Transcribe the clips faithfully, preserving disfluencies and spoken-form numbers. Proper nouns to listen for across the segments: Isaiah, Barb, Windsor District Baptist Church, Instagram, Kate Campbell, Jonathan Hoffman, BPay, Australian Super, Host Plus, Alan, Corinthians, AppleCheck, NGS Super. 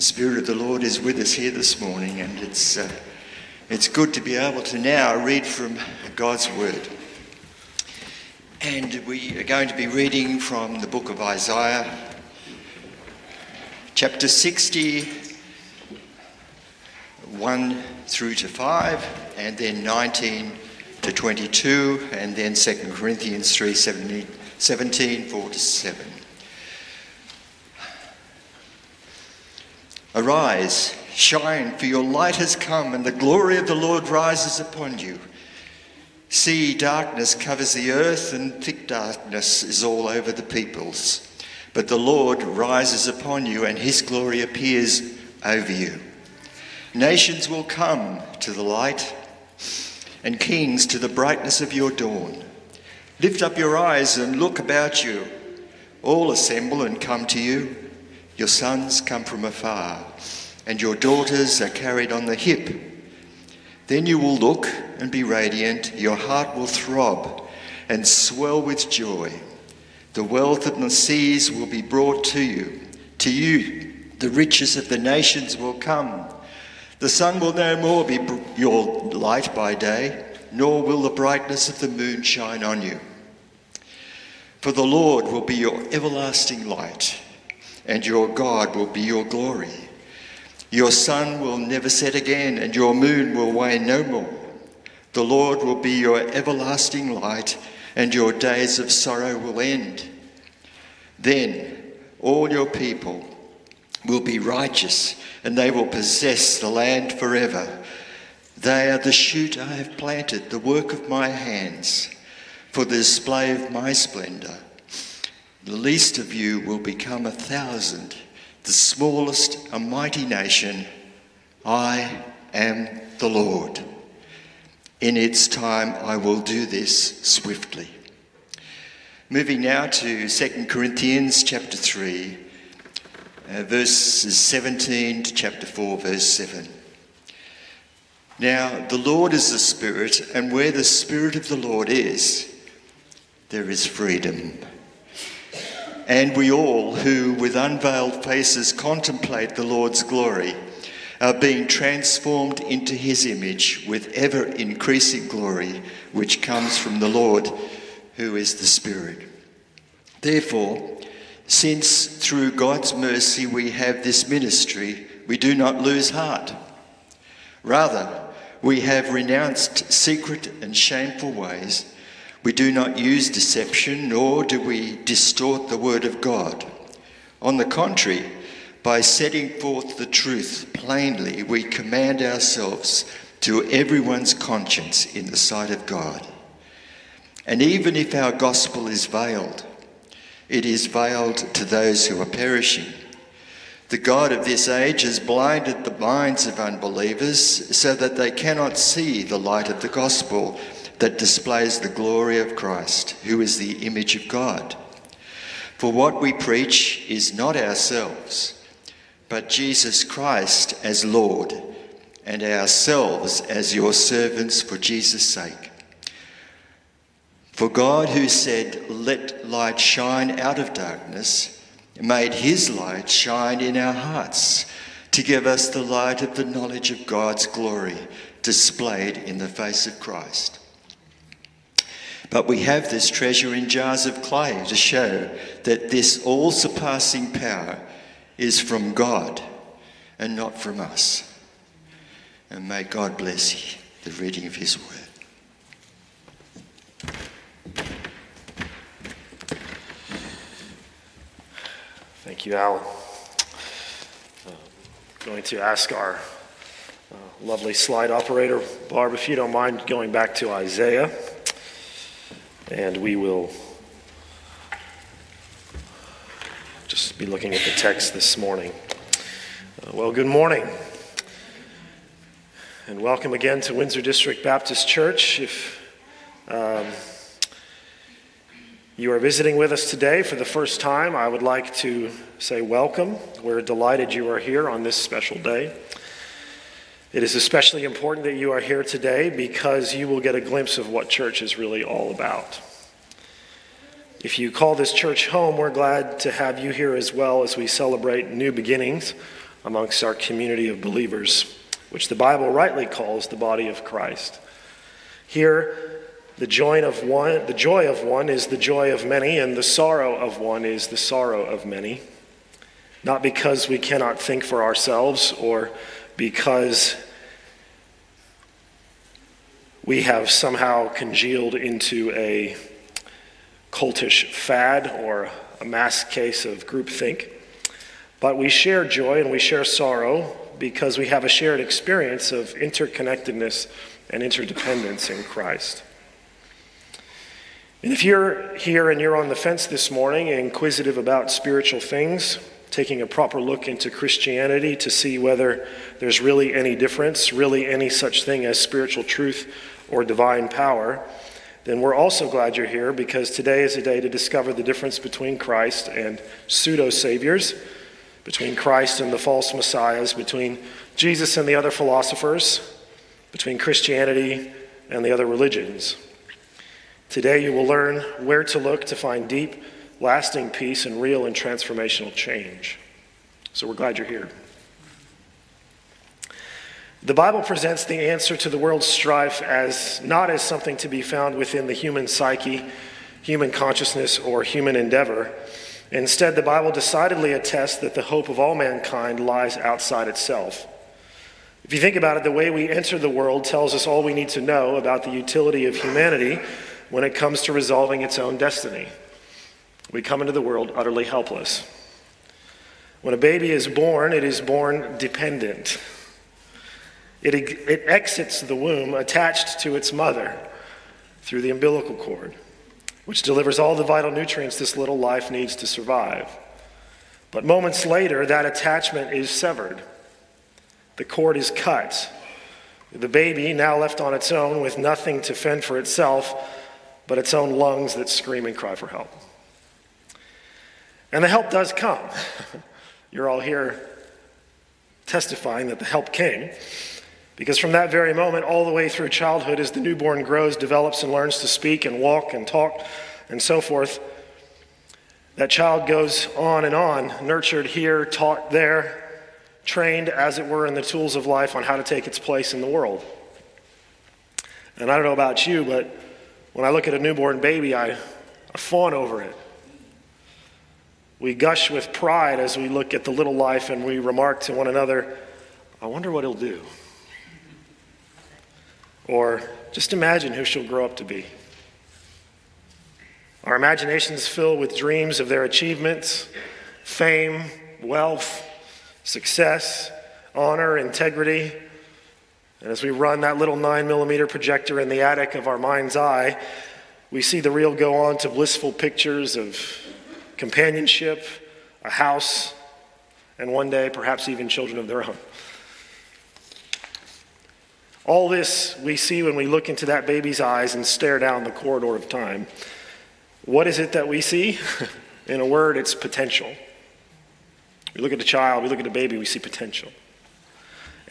The Spirit of the Lord is with us here this morning, and it's uh, it's good to be able to now read from God's Word. And we are going to be reading from the book of Isaiah, chapter sixty, one through to five, and then nineteen to twenty-two, and then Second Corinthians three, seventeen, four to seven. Arise, shine, for your light has come, and the glory of the Lord rises upon you. See, darkness covers the earth, and thick darkness is all over the peoples. But the Lord rises upon you, and his glory appears over you. Nations will come to the light, and kings to the brightness of your dawn. Lift up your eyes and look about you. All assemble and come to you. Your sons come from afar, and your daughters are carried on the hip. Then you will look and be radiant. Your heart will throb and swell with joy. The wealth of the seas will be brought to you. To you, the riches of the nations will come. The sun will no more be your light by day, nor will the brightness of the moon shine on you. For the Lord will be your everlasting light, and your God will be your glory. Your sun will never set again, and your moon will wane no more. The Lord will be your everlasting light, and your days of sorrow will end. Then all your people will be righteous, and they will possess the land forever. They are the shoot I have planted, the work of my hands, for the display of my splendor. The least of you will become a thousand, the smallest a mighty nation. I am the Lord. In its time I will do this swiftly. Moving now to Second Corinthians chapter three, uh, verses seventeen to chapter four, verse seven. Now the Lord is the Spirit, and where the Spirit of the Lord is, there is freedom. And we all who with unveiled faces contemplate the Lord's glory are being transformed into his image with ever-increasing glory, which comes from the Lord, who is the Spirit. Therefore, since through God's mercy we have this ministry, we do not lose heart. Rather, we have renounced secret and shameful ways. We do not use deception, nor do we distort the word of God. On the contrary, by setting forth the truth plainly, we command ourselves to everyone's conscience in the sight of God. And even if our gospel is veiled, it is veiled to those who are perishing. The God of this age has blinded the minds of unbelievers so that they cannot see the light of the gospel that displays the glory of Christ, who is the image of God. For what we preach is not ourselves, but Jesus Christ as Lord, and ourselves as your servants for Jesus' sake. For God, who said, "Let light shine out of darkness," made his light shine in our hearts to give us the light of the knowledge of God's glory displayed in the face of Christ. But we have this treasure in jars of clay to show that this all-surpassing power is from God and not from us. And may God bless the reading of his word. Thank you, Alan. Uh, going to ask our uh, lovely slide operator, Barb, if you don't mind going back to Isaiah. And we will just be looking at the text this morning. Uh, well, good morning. And welcome again to Windsor District Baptist Church. If um, you are visiting with us today for the first time, I would like to say welcome. We're delighted you are here on this special day. It is especially important that you are here today because you will get a glimpse of what church is really all about. If you call this church home, we're glad to have you here as well as we celebrate new beginnings amongst our community of believers, which the Bible rightly calls the body of Christ. Here, the joy of one, the joy of one is the joy of many, and the sorrow of one is the sorrow of many. Not because we cannot think for ourselves or because we have somehow congealed into a cultish fad or a mass case of groupthink, but we share joy and we share sorrow because we have a shared experience of interconnectedness and interdependence in Christ. And if you're here and you're on the fence this morning, inquisitive about spiritual things, taking a proper look into Christianity to see whether there's really any difference, really any such thing as spiritual truth or divine power, then we're also glad you're here, because today is a day to discover the difference between Christ and pseudo-saviors, between Christ and the false messiahs, between Jesus and the other philosophers, between Christianity and the other religions. Today you will learn where to look to find deep, lasting peace and real and transformational change. So we're glad you're here. The Bible presents the answer to the world's strife as not as something to be found within the human psyche, human consciousness, or human endeavor. Instead, the Bible decidedly attests that the hope of all mankind lies outside itself. If you think about it, the way we enter the world tells us all we need to know about the utility of humanity when it comes to resolving its own destiny. We come into the world utterly helpless. When a baby is born, it is born dependent. It, it exits the womb attached to its mother through the umbilical cord, which delivers all the vital nutrients this little life needs to survive. But moments later, that attachment is severed. The cord is cut. The baby, now left on its own with nothing to fend for itself but its own lungs that scream and cry for help. And the help does come. You're all here testifying that the help came, because from that very moment all the way through childhood, as the newborn grows, develops, and learns to speak and walk and talk and so forth, that child goes on and on, nurtured here, taught there, trained, as it were, in the tools of life on how to take its place in the world. And I don't know about you, but when I look at a newborn baby, I, I fawn over it. We gush with pride as we look at the little life, and we remark to one another, I wonder what he'll do. Or just imagine who she'll grow up to be. Our imaginations fill with dreams of their achievements, fame, wealth, success, honor, integrity. And as we run that little nine millimeter projector in the attic of our mind's eye, we see the reel go on to blissful pictures of companionship, a house, and one day perhaps even children of their own. All this we see when we look into that baby's eyes and stare down the corridor of time. What is it that we see? In a word, it's potential. We look at a child, we look at a baby, we see potential.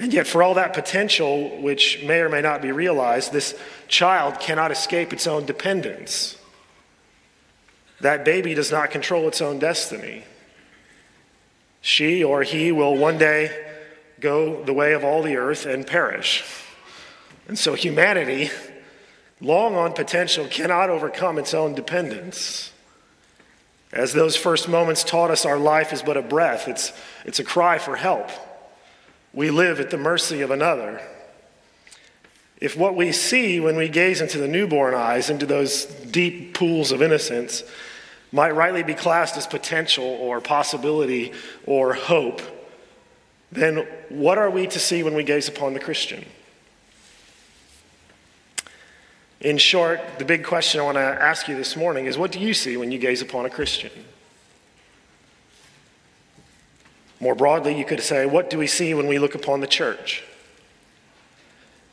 And yet for all that potential, which may or may not be realized, this child cannot escape its own dependence. That baby does not control its own destiny. She or he will one day go the way of all the earth and perish. And so humanity, long on potential, cannot overcome its own dependence. As those first moments taught us, our life is but a breath. It's, it's a cry for help. We live at the mercy of another. If what we see when we gaze into the newborn eyes, into those deep pools of innocence, might rightly be classed as potential or possibility or hope, then what are we to see when we gaze upon the Christian? In short, the big question I want to ask you this morning is, what do you see when you gaze upon a Christian? More broadly, you could say, what do we see when we look upon the church?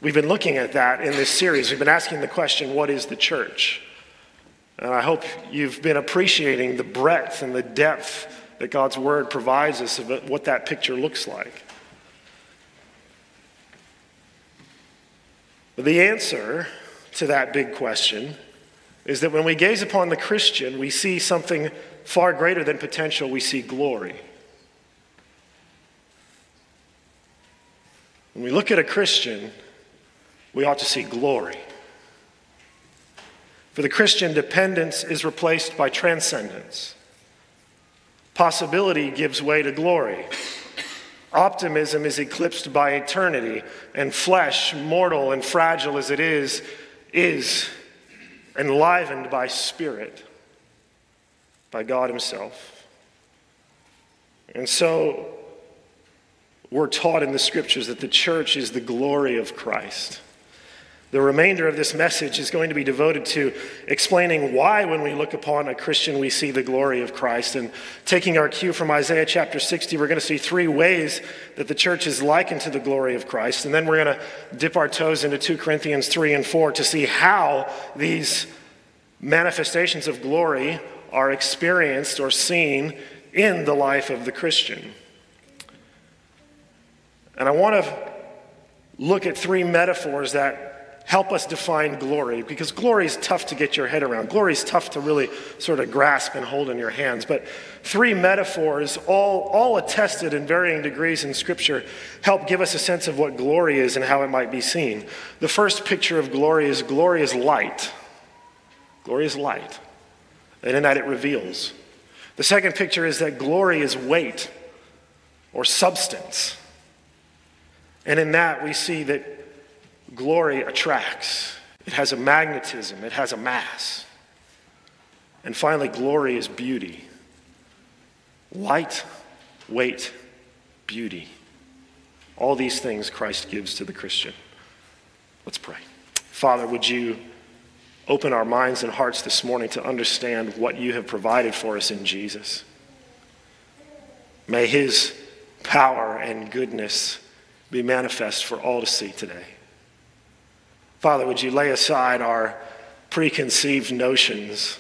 We've been looking at that in this series. We've been asking the question, what is the church? And I hope you've been appreciating the breadth and the depth that God's word provides us of what that picture looks like. But the answer to that big question is that when we gaze upon the Christian, we see something far greater than potential. We see glory. When we look at a Christian, we ought to see glory. For the Christian, dependence is replaced by transcendence. Possibility gives way to glory. Optimism is eclipsed by eternity, and flesh, mortal and fragile as it is, is enlivened by spirit, by God himself. And so we're taught in the scriptures that the church is the glory of Christ. The remainder of this message is going to be devoted to explaining why, when we look upon a Christian, we see the glory of Christ. And taking our cue from Isaiah chapter sixty, we're going to see three ways that the church is likened to the glory of Christ. And then we're going to dip our toes into two Corinthians three and four to see how these manifestations of glory are experienced or seen in the life of the Christian. And I want to look at three metaphors that help us define glory, because glory is tough to get your head around. Glory is tough to really sort of grasp and hold in your hands. But three metaphors, all, all attested in varying degrees in Scripture, help give us a sense of what glory is and how it might be seen. The first picture of glory is glory is light. Glory is light. And in that it reveals. The second picture is that glory is weight or substance. And in that we see that glory attracts. It has a magnetism. It has a mass. And finally, glory is beauty. Light, weight, beauty. All these things Christ gives to the Christian. Let's pray. Father, would you open our minds and hearts this morning to understand what you have provided for us in Jesus. May his power and goodness be manifest for all to see today. Father, would you lay aside our preconceived notions,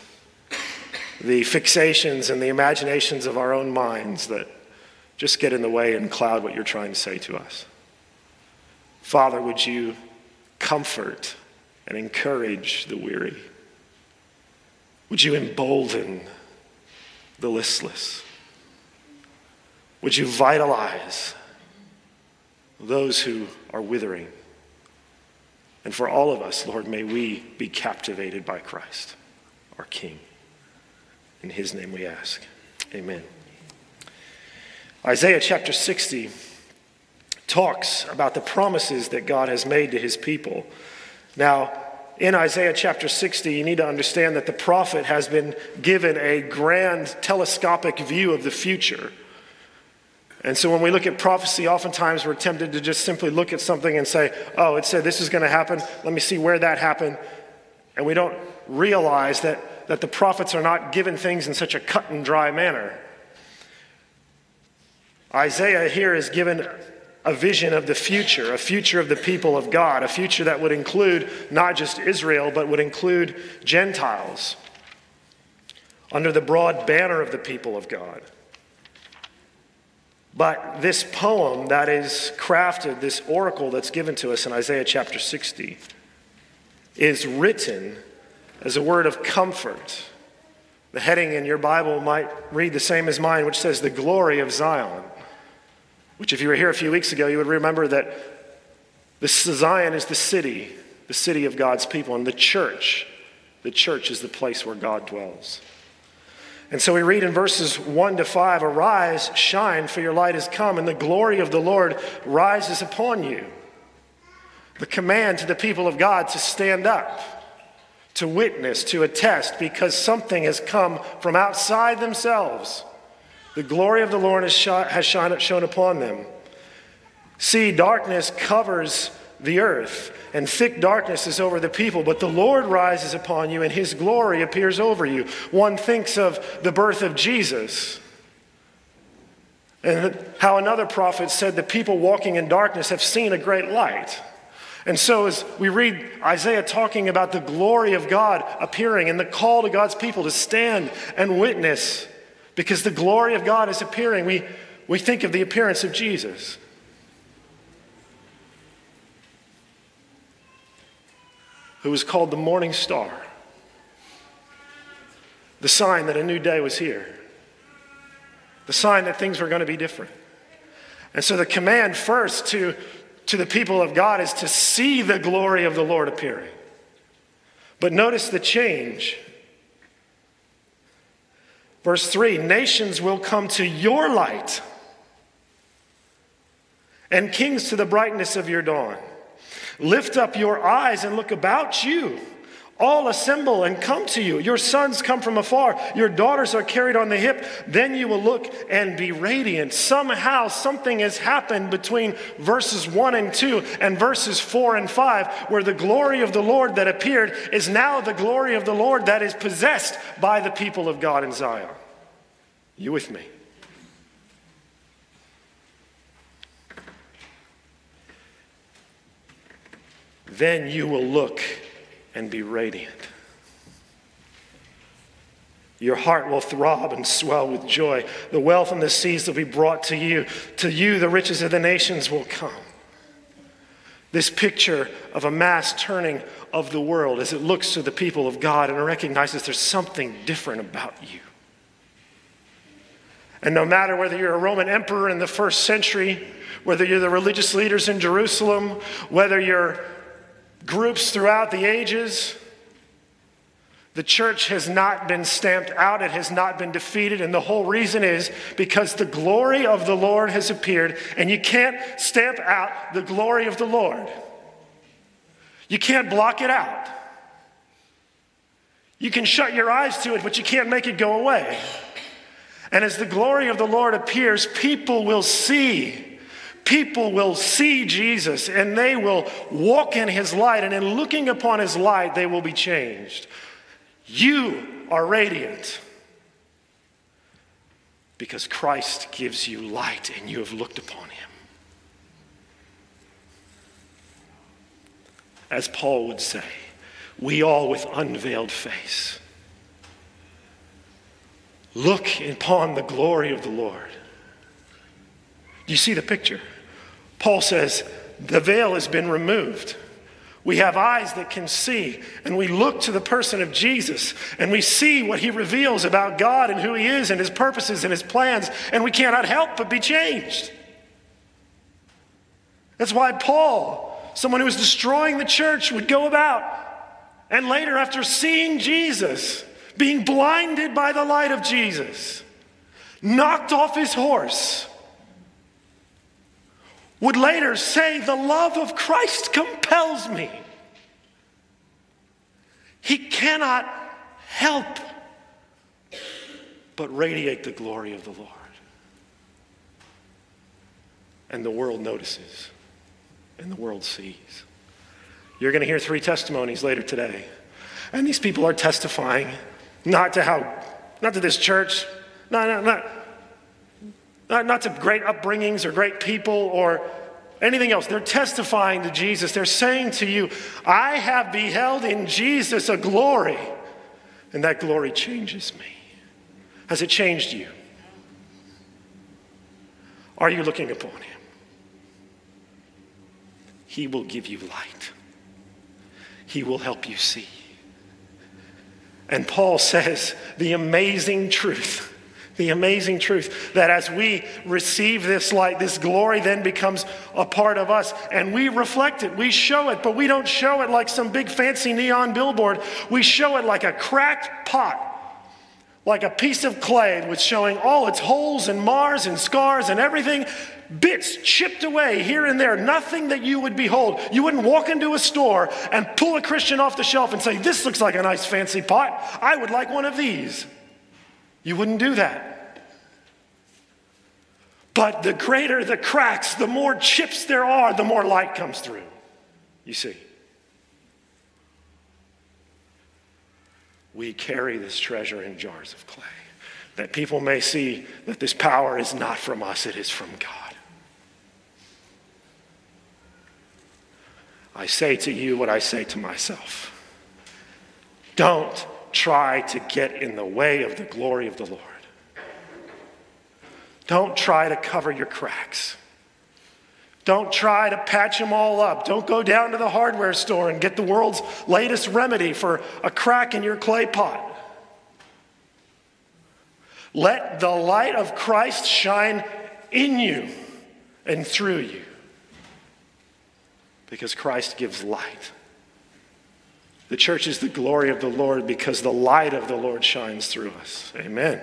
the fixations and the imaginations of our own minds that just get in the way and cloud what you're trying to say to us. Father, would you comfort and encourage the weary? Would you embolden the listless? Would you vitalize those who are withering? And for all of us, Lord, may we be captivated by Christ, our King. In his name we ask. Amen. Isaiah chapter sixty talks about the promises that God has made to his people. Now, in Isaiah chapter sixty, you need to understand that the prophet has been given a grand telescopic view of the future. And so when we look at prophecy, oftentimes we're tempted to just simply look at something and say, oh, it said this is going to happen. Let me see where that happened. And we don't realize that, that the prophets are not given things in such a cut and dry manner. Isaiah here is given a vision of the future, a future of the people of God, a future that would include not just Israel, but would include Gentiles under the broad banner of the people of God. But this poem that is crafted, this oracle that's given to us in Isaiah chapter sixty, is written as a word of comfort. The heading in your Bible might read the same as mine, which says, "The glory of Zion," which if you were here a few weeks ago, you would remember that the Zion is the city, the city of God's people, and the church, the church is the place where God dwells. And so we read in verses one to five, "Arise, shine, for your light is come, and the glory of the Lord rises upon you." The command to the people of God to stand up, to witness, to attest, because something has come from outside themselves. The glory of the Lord has shone upon them. See, darkness covers the earth, and thick darkness is over the people, but the Lord rises upon you, and his glory appears over you. One thinks of the birth of Jesus, and how another prophet said the people walking in darkness have seen a great light. And so as we read Isaiah talking about the glory of God appearing and the call to God's people to stand and witness, because the glory of God is appearing, we, we think of the appearance of Jesus. Who was called the morning star, the sign that a new day was here, the sign that things were going to be different. And so the command first to to the people of God is to see the glory of the Lord appearing. But notice the change. Verse three, nations will come to your light and kings to the brightness of your dawn. Lift up your eyes and look about you. All assemble and come to you. Your sons come from afar. Your daughters are carried on the hip. Then you will look and be radiant. Somehow something has happened between verses one and two and verses four and five, where the glory of the Lord that appeared is now the glory of the Lord that is possessed by the people of God in Zion. You with me? Then you will look and be radiant. Your heart will throb and swell with joy. The wealth and the seas will be brought to you. To you, the riches of the nations will come. This picture of a mass turning of the world as it looks to the people of God and recognizes there's something different about you. And no matter whether you're a Roman emperor in the first century, whether you're the religious leaders in Jerusalem, whether you're groups throughout the ages, the church has not been stamped out. It has not been defeated. And the whole reason is because the glory of the Lord has appeared, and you can't stamp out the glory of the Lord. You can't block it out. You can shut your eyes to it, but you can't make it go away. And as the glory of the Lord appears, people will see People will see Jesus, and they will walk in his light, and in looking upon his light, they will be changed. You are radiant because Christ gives you light, and you have looked upon him. As Paul would say, we all with unveiled face look upon the glory of the Lord. Do you see the picture? Paul says, the veil has been removed. We have eyes that can see, and we look to the person of Jesus, and we see what he reveals about God and who he is and his purposes and his plans, and we cannot help but be changed. That's why Paul, someone who was destroying the church, would go about, and later, after seeing Jesus, being blinded by the light of Jesus, knocked off his horse, would later say, the love of Christ compels me. He cannot help but radiate the glory of the Lord. And the world notices, and the world sees. You're going to hear three testimonies later today. And these people are testifying, not to how, not to this church, no, no, no. Not, not to great upbringings or great people or anything else. They're testifying to Jesus. They're saying to you, I have beheld in Jesus a glory, and that glory changes me. Has it changed you? Are you looking upon him? He will give you light. He will help you see. And Paul says the amazing truth The amazing truth that as we receive this light, this glory then becomes a part of us, and we reflect it, we show it, but we don't show it like some big fancy neon billboard. We show it like a cracked pot, like a piece of clay with showing all its holes and mars and scars and everything, bits chipped away here and there, nothing that you would behold. You wouldn't walk into a store and pull a Christian off the shelf and say, this looks like a nice fancy pot. I would like one of these. You wouldn't do that. But the greater the cracks, the more chips there are, the more light comes through. You see? We carry this treasure in jars of clay, that people may see that this power is not from us, it is from God. I say to you what I say to myself. Don't try to get in the way of the glory of the Lord. Don't try to cover your cracks. Don't try to patch them all up. Don't go down to the hardware store and get the world's latest remedy for a crack in your clay pot. Let the light of Christ shine in you and through you. because Christ gives light. The church is the glory of the Lord because the light of the Lord shines through us. Amen.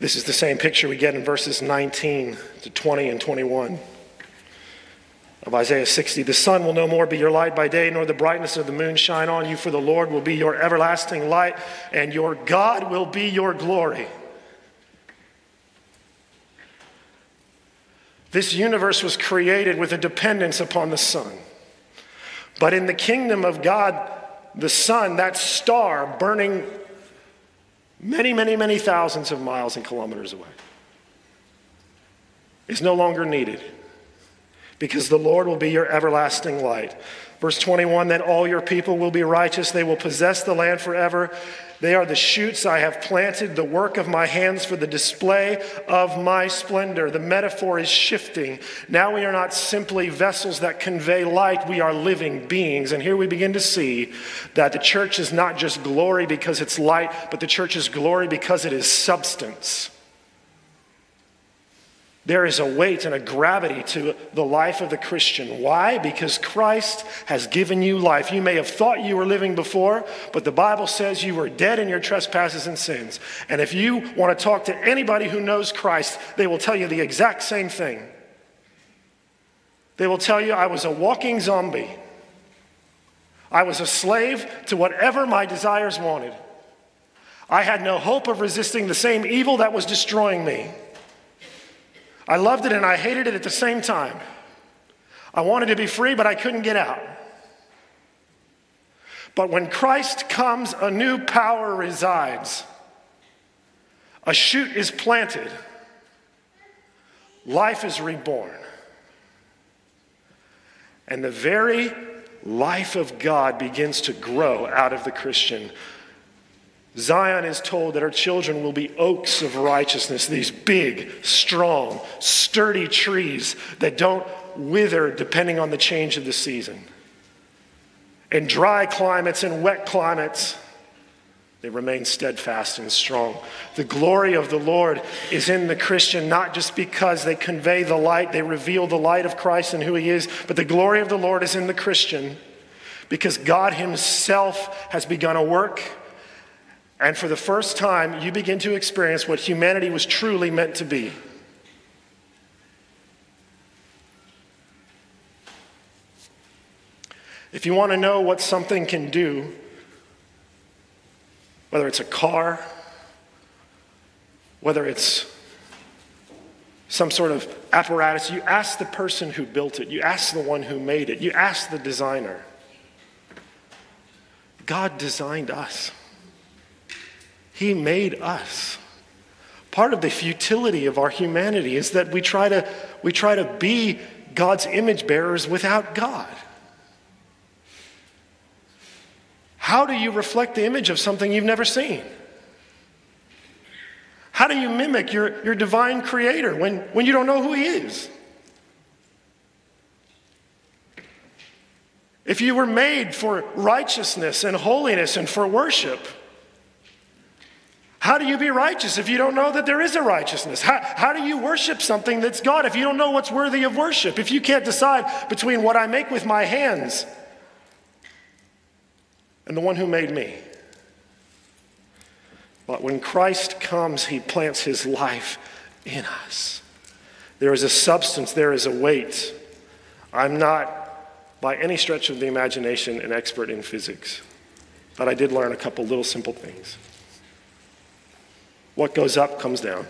This is the same picture we get in verses nineteen to twenty and twenty-one of Isaiah sixty. The sun will no more be your light by day, nor the brightness of the moon shine on you, for the Lord will be your everlasting light, and your God will be your glory. This universe was created with a dependence upon the sun. But in the kingdom of God, the sun, that star burning many, many, many thousands of miles and kilometers away, is no longer needed, because the Lord will be your everlasting light. Verse twenty-one, that all your people will be righteous. They will possess the land forever. They are the shoots I have planted, the work of my hands, for the display of my splendor. The metaphor is shifting. Now we are not simply vessels that convey light. We are living beings. And here we begin to see that the church is not just glory because it's light, but the church is glory because it is substance. There is a weight and a gravity to the life of the Christian. Why? Because Christ has given you life. You may have thought you were living before, but the Bible says you were dead in your trespasses and sins. And if you want to talk to anybody who knows Christ, they will tell you the exact same thing. They will tell you, I was a walking zombie. I was a slave to whatever my desires wanted. I had no hope of resisting the same evil that was destroying me. I loved it and I hated it at the same time. I wanted to be free, but I couldn't get out. But when Christ comes, a new power resides. A shoot is planted. Life is reborn. And the very life of God begins to grow out of the Christian. Zion is told that her children will be oaks of righteousness, these big, strong, sturdy trees that don't wither depending on the change of the season. In dry climates and wet climates, they remain steadfast and strong. The glory of the Lord is in the Christian, not just because they convey the light, they reveal the light of Christ and who he is, but the glory of the Lord is in the Christian because God himself has begun a work. And for the first time, you begin to experience what humanity was truly meant to be. If you want to know what something can do, whether it's a car, whether it's some sort of apparatus, you ask the person who built it, you ask the one who made it, you ask the designer. God designed us. He made us. Part of the futility of our humanity is that we try to, we try to be God's image bearers without God. How do you reflect the image of something you've never seen? How do you mimic your, your divine creator when, when you don't know who he is? If you were made for righteousness and holiness and for worship, how do you be righteous if you don't know that there is a righteousness? How, how do you worship something that's God if you don't know what's worthy of worship? If you can't decide between what I make with my hands and the one who made me? But when Christ comes, he plants his life in us. There is a substance, there is a weight. I'm not, by any stretch of the imagination, an expert in physics, but I did learn a couple little simple things. What goes up comes down.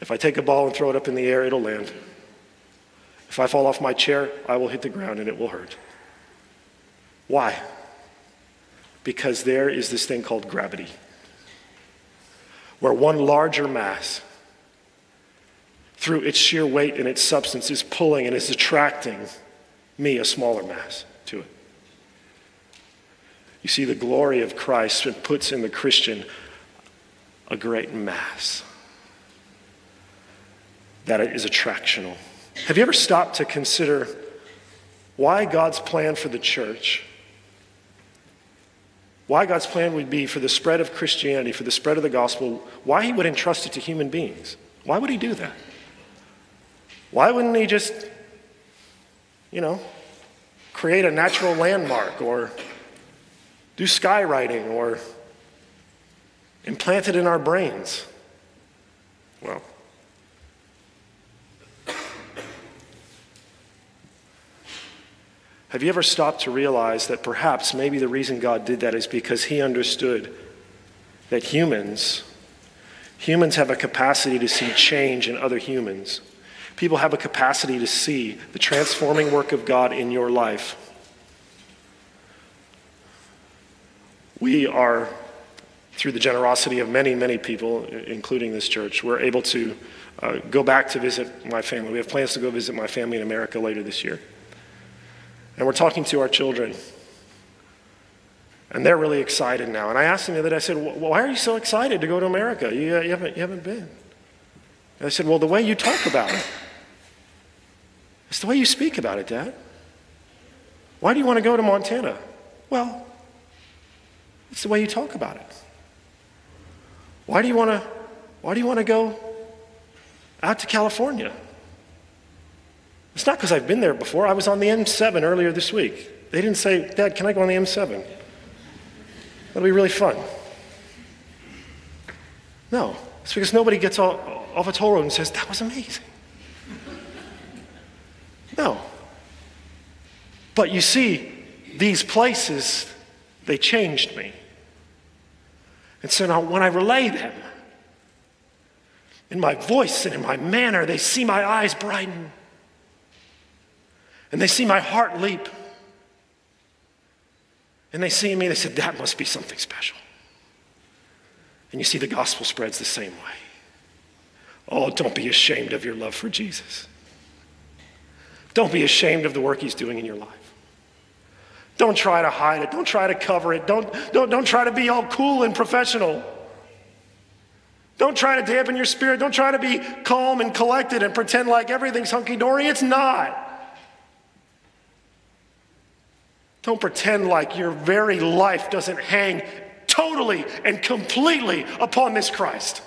If I take a ball and throw it up in the air, it'll land. If I fall off my chair, I will hit the ground and it will hurt. Why? Because there is this thing called gravity, where one larger mass, through its sheer weight and its substance, is pulling and is attracting me, a smaller mass, to it. You see, the glory of Christ puts in the Christian a great mass that is attractional. Have you ever stopped to consider why God's plan for the church why God's plan would be for the spread of Christianity, for the spread of the gospel, why he would entrust it to human beings. Why would he do that? Why wouldn't he just, you know, create a natural landmark or do skywriting or implant it in our brains? Well, have you ever stopped to realize that perhaps maybe the reason God did that is because he understood that humans, humans have a capacity to see change in other humans. People have a capacity to see the transforming work of God in your life. We are, through the generosity of many, many people, including this church, we're able to uh, go back to visit my family. We have plans to go visit my family in America later this year. And we're talking to our children. And they're really excited now. And I asked them the other day, I said, why are you so excited to go to America? You, uh, you, haven't, you haven't been. And I said, well, the way you talk about it. It's the way you speak about it, Dad. Why do you want to go to Montana? Well, it's the way you talk about it. Why do you want to, why do you want to go out to California? It's not because I've been there before. I was on the M seven earlier this week. They didn't say, Dad, can I go on the M seven? That'll be really fun. No, it's because nobody gets off a toll road and says, that was amazing. No. But you see, these places, they changed me. And so now when I relay them, in my voice and in my manner, they see my eyes brighten. And they see my heart leap. And they see me, they said, that must be something special. And you see, the gospel spreads the same way. Oh, don't be ashamed of your love for Jesus. Don't be ashamed of the work he's doing in your life. Don't try to hide it. Don't try to cover it. Don't, don't, don't try to be all cool and professional. Don't try to dampen your spirit. Don't try to be calm and collected and pretend like everything's hunky-dory. It's not. Don't pretend like your very life doesn't hang totally and completely upon this Christ.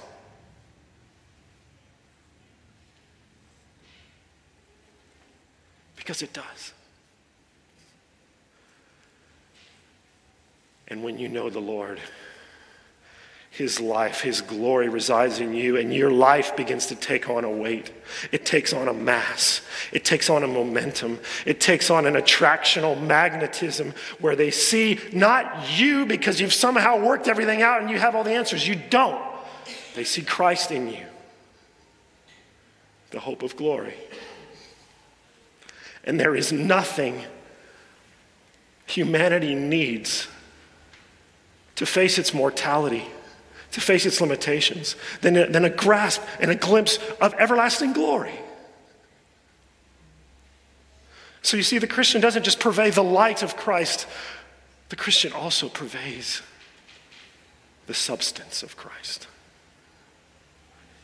Because it does. And when you know the Lord, his life, his glory resides in you, and your life begins to take on a weight. It takes on a mass. It takes on a momentum. It takes on an attractional magnetism where they see not you because you've somehow worked everything out and you have all the answers. You don't. They see Christ in you, the hope of glory. And there is nothing humanity needs to face its mortality, to face its limitations, than a, than a grasp and a glimpse of everlasting glory. So you see, the Christian doesn't just purvey the light of Christ. The Christian also purveys the substance of Christ.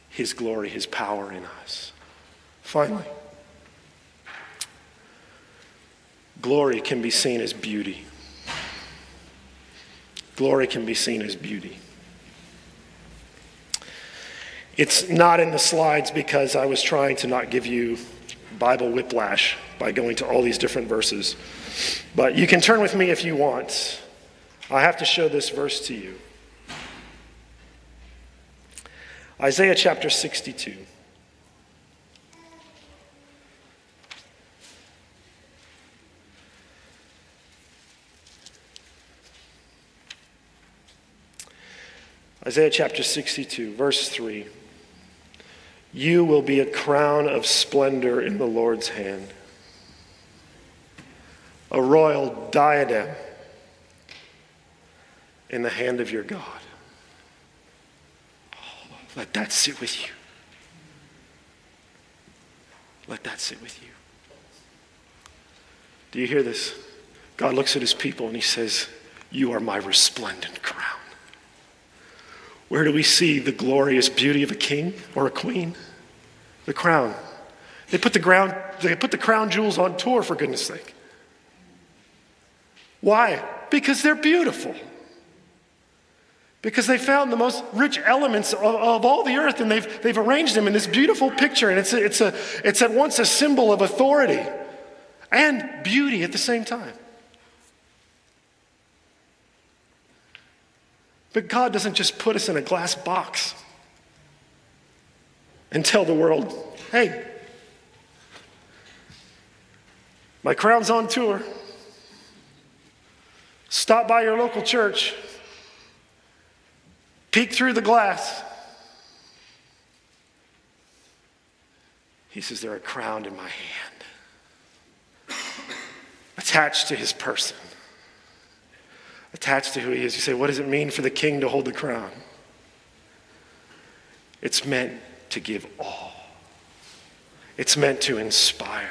His glory, his power in us. Finally, glory can be seen as beauty. Glory can be seen as beauty. It's not in the slides because I was trying to not give you Bible whiplash by going to all these different verses. But you can turn with me if you want. I have to show this verse to you. Isaiah chapter sixty-two. Isaiah chapter sixty-two, verse three. You will be a crown of splendor in the Lord's hand, a royal diadem in the hand of your God. Oh, let that sit with you. Let that sit with you. Do you hear this? God looks at his people and he says, you are my resplendent crown. Where do we see the glorious beauty of a king or a queen? The crown. They put the crown, they put the crown jewels on tour, for goodness sake. Why? Because they're beautiful. because they found the most rich elements of, of all the earth, and they've they've arranged them in this beautiful picture, and it's a, it's a it's at once a symbol of authority and beauty at the same time. But God doesn't just put us in a glass box and tell the world, hey, my crown's on tour. Stop by your local church. Peek through the glass. He says, they're a crown in my hand, attached to his person, attached to who he is. You say, what does it mean for the king to hold the crown? It's meant to give all. It's meant to inspire.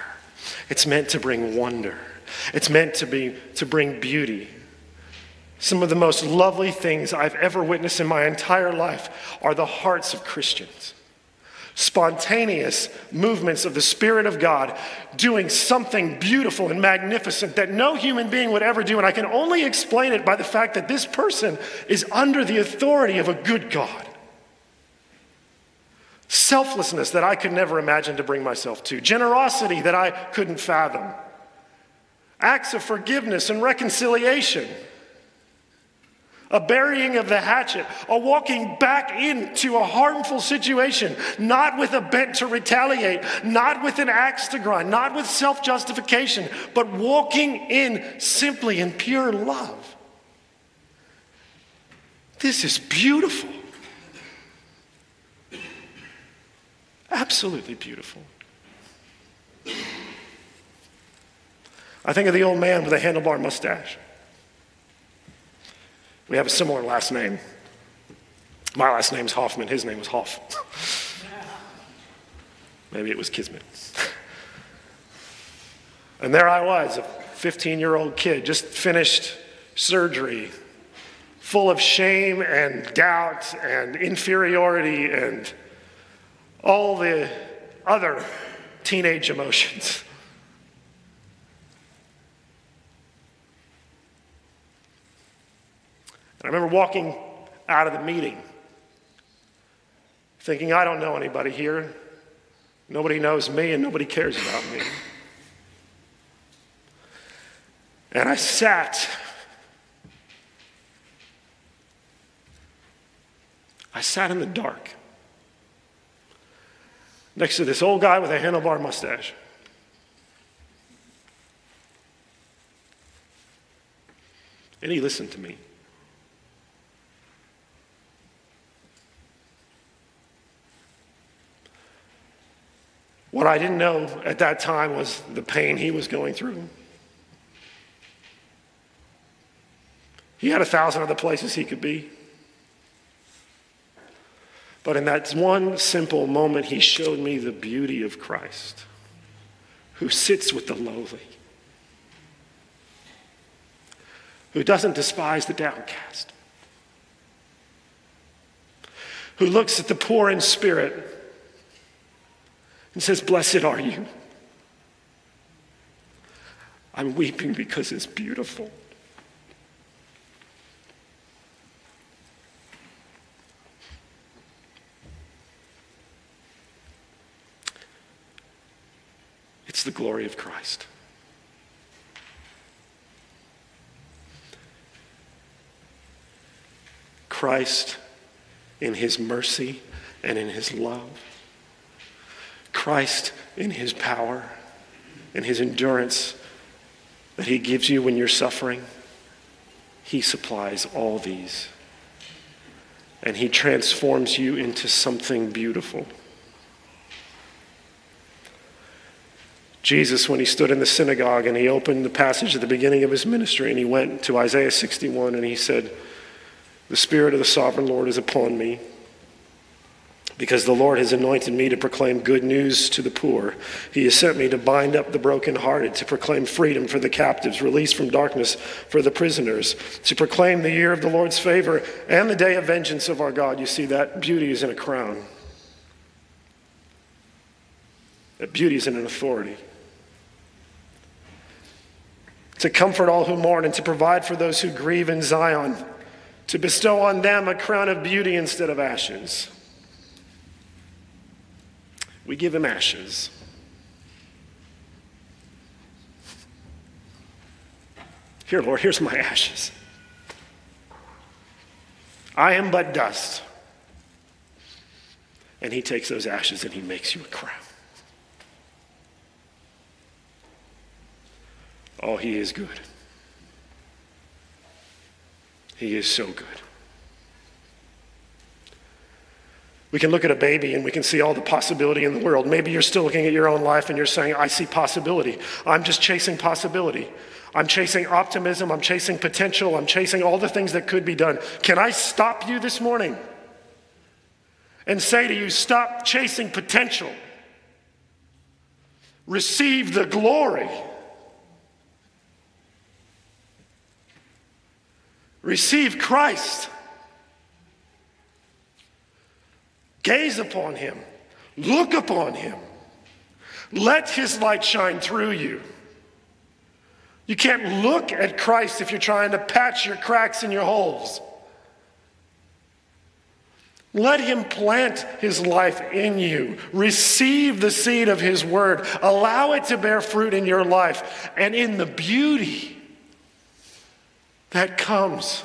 It's meant to bring wonder. It's meant to be to bring beauty. Some of the most lovely things I've ever witnessed in my entire life are the hearts of Christians. Spontaneous movements of the Spirit of God doing something beautiful and magnificent that no human being would ever do. And I can only explain it by the fact that this person is under the authority of a good God. Selflessness that I could never imagine to bring myself to. Generosity that I couldn't fathom. Acts of forgiveness and reconciliation. A burying of the hatchet, a walking back into a harmful situation, not with a bent to retaliate, not with an axe to grind, not with self-justification, but walking in simply in pure love. This is beautiful. Absolutely beautiful. I think of the old man with a handlebar mustache. We have a similar last name. My last name's Hoffman. His name was Hoff. Maybe it was Kismet. And there I was, a fifteen-year-old kid, just finished surgery, full of shame and doubt and inferiority and all the other teenage emotions. I remember walking out of the meeting thinking, I don't know anybody here. Nobody knows me and nobody cares about me. And I sat. I sat in the dark next to this old guy with a handlebar mustache. And he listened to me. What I didn't know at that time was the pain he was going through. He had a thousand other places he could be. But in that one simple moment, he showed me the beauty of Christ, who sits with the lowly, who doesn't despise the downcast, who looks at the poor in spirit and says, blessed are you. I'm weeping because it's beautiful. It's the glory of Christ. Christ in his mercy and in his love. Christ in his power, in his endurance that he gives you when you're suffering, he supplies all these. And he transforms you into something beautiful. Jesus, when he stood in the synagogue and he opened the passage at the beginning of his ministry and he went to Isaiah sixty-one and he said, the Spirit of the Sovereign Lord is upon me, because the Lord has anointed me to proclaim good news to the poor. He has sent me to bind up the brokenhearted, to proclaim freedom for the captives, release from darkness for the prisoners, to proclaim the year of the Lord's favor and the day of vengeance of our God. You see, that beauty is in a crown. That beauty is in an authority. To comfort all who mourn and to provide for those who grieve in Zion. to bestow on them a crown of beauty instead of ashes. We give him ashes. Here, Lord, here's my ashes. I am but dust. And he takes those ashes and he makes you a crown. Oh, he is good. He is so good. We can look at a baby and we can see all the possibility in the world. Maybe you're still looking at your own life and you're saying, I see possibility. I'm just chasing possibility. I'm chasing optimism. I'm chasing potential. I'm chasing all the things that could be done. Can I stop you this morning and say to you, stop chasing potential. Receive the glory. Receive Christ. Gaze upon him. Look upon him. Let his light shine through you. You can't look at Christ if you're trying to patch your cracks and your holes. Let him plant his life in you. Receive the seed of his word. Allow it to bear fruit in your life and in the beauty that comes.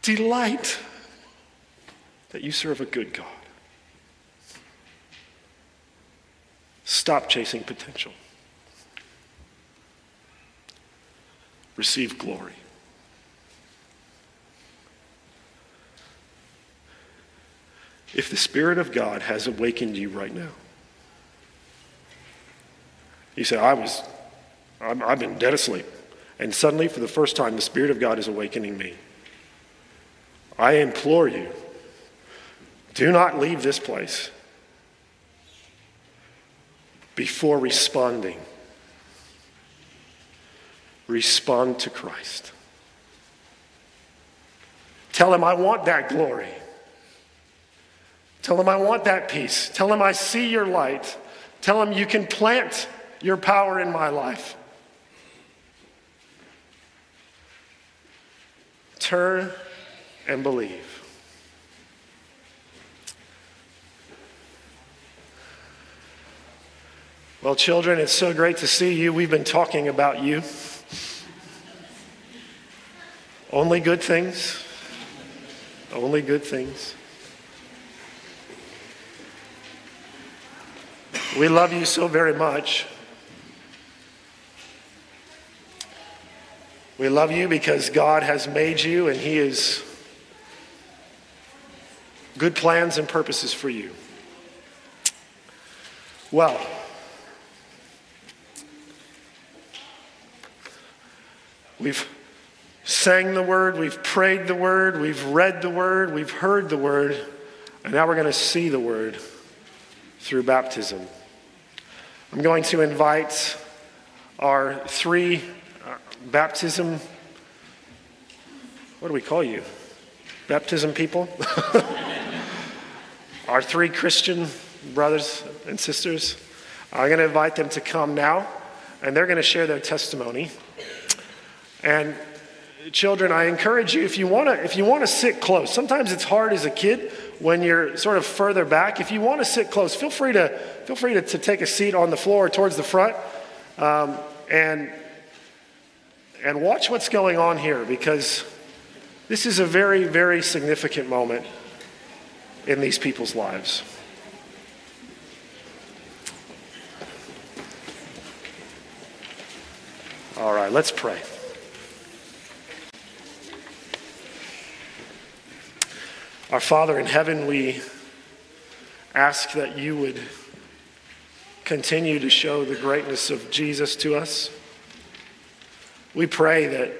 Delight that you serve a good God. Stop chasing potential. Receive glory. If the Spirit of God has awakened you right now, you say, I was, I'm, I've been dead asleep. And suddenly, for the first time, the Spirit of God is awakening me. I implore you, do not leave this place before responding. Respond to Christ. Tell him, I want that glory. Tell him, I want that peace. Tell him, I see your light. Tell him, you can plant your power in my life. Turn and believe. Well, children, it's so great to see you. We've been talking about you. Only good things. Only good things. We love you so very much. We love you because God has made you and he has good plans and purposes for you. Well, we've sang the word, we've prayed the word, we've read the word, we've heard the word, and now we're going to see the word through baptism. I'm going to invite our three uh, baptism, what do we call you? Baptism people? Our three Christian brothers and sisters. I'm going to invite them to come now, and they're going to share their testimony. And children, I encourage you, if you want to if you want to sit close, sometimes it's hard as a kid when you're sort of further back. If you want to sit close, feel free to feel free to, to take a seat on the floor towards the front, um, and and watch what's going on here, because this is a very, very significant moment in these people's lives. All right, let's pray. Our Father in heaven, we ask that you would continue to show the greatness of Jesus to us. We pray that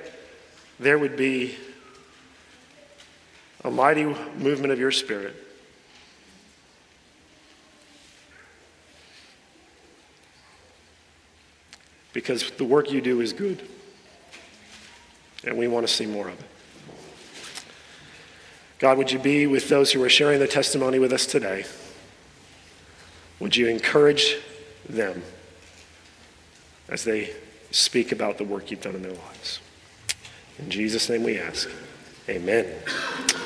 there would be a mighty movement of your Spirit. Because the work you do is good, and we want to see more of it. God, would you be with those who are sharing their testimony with us today? Would you encourage them as they speak about the work you've done in their lives? In Jesus' name we ask. Amen.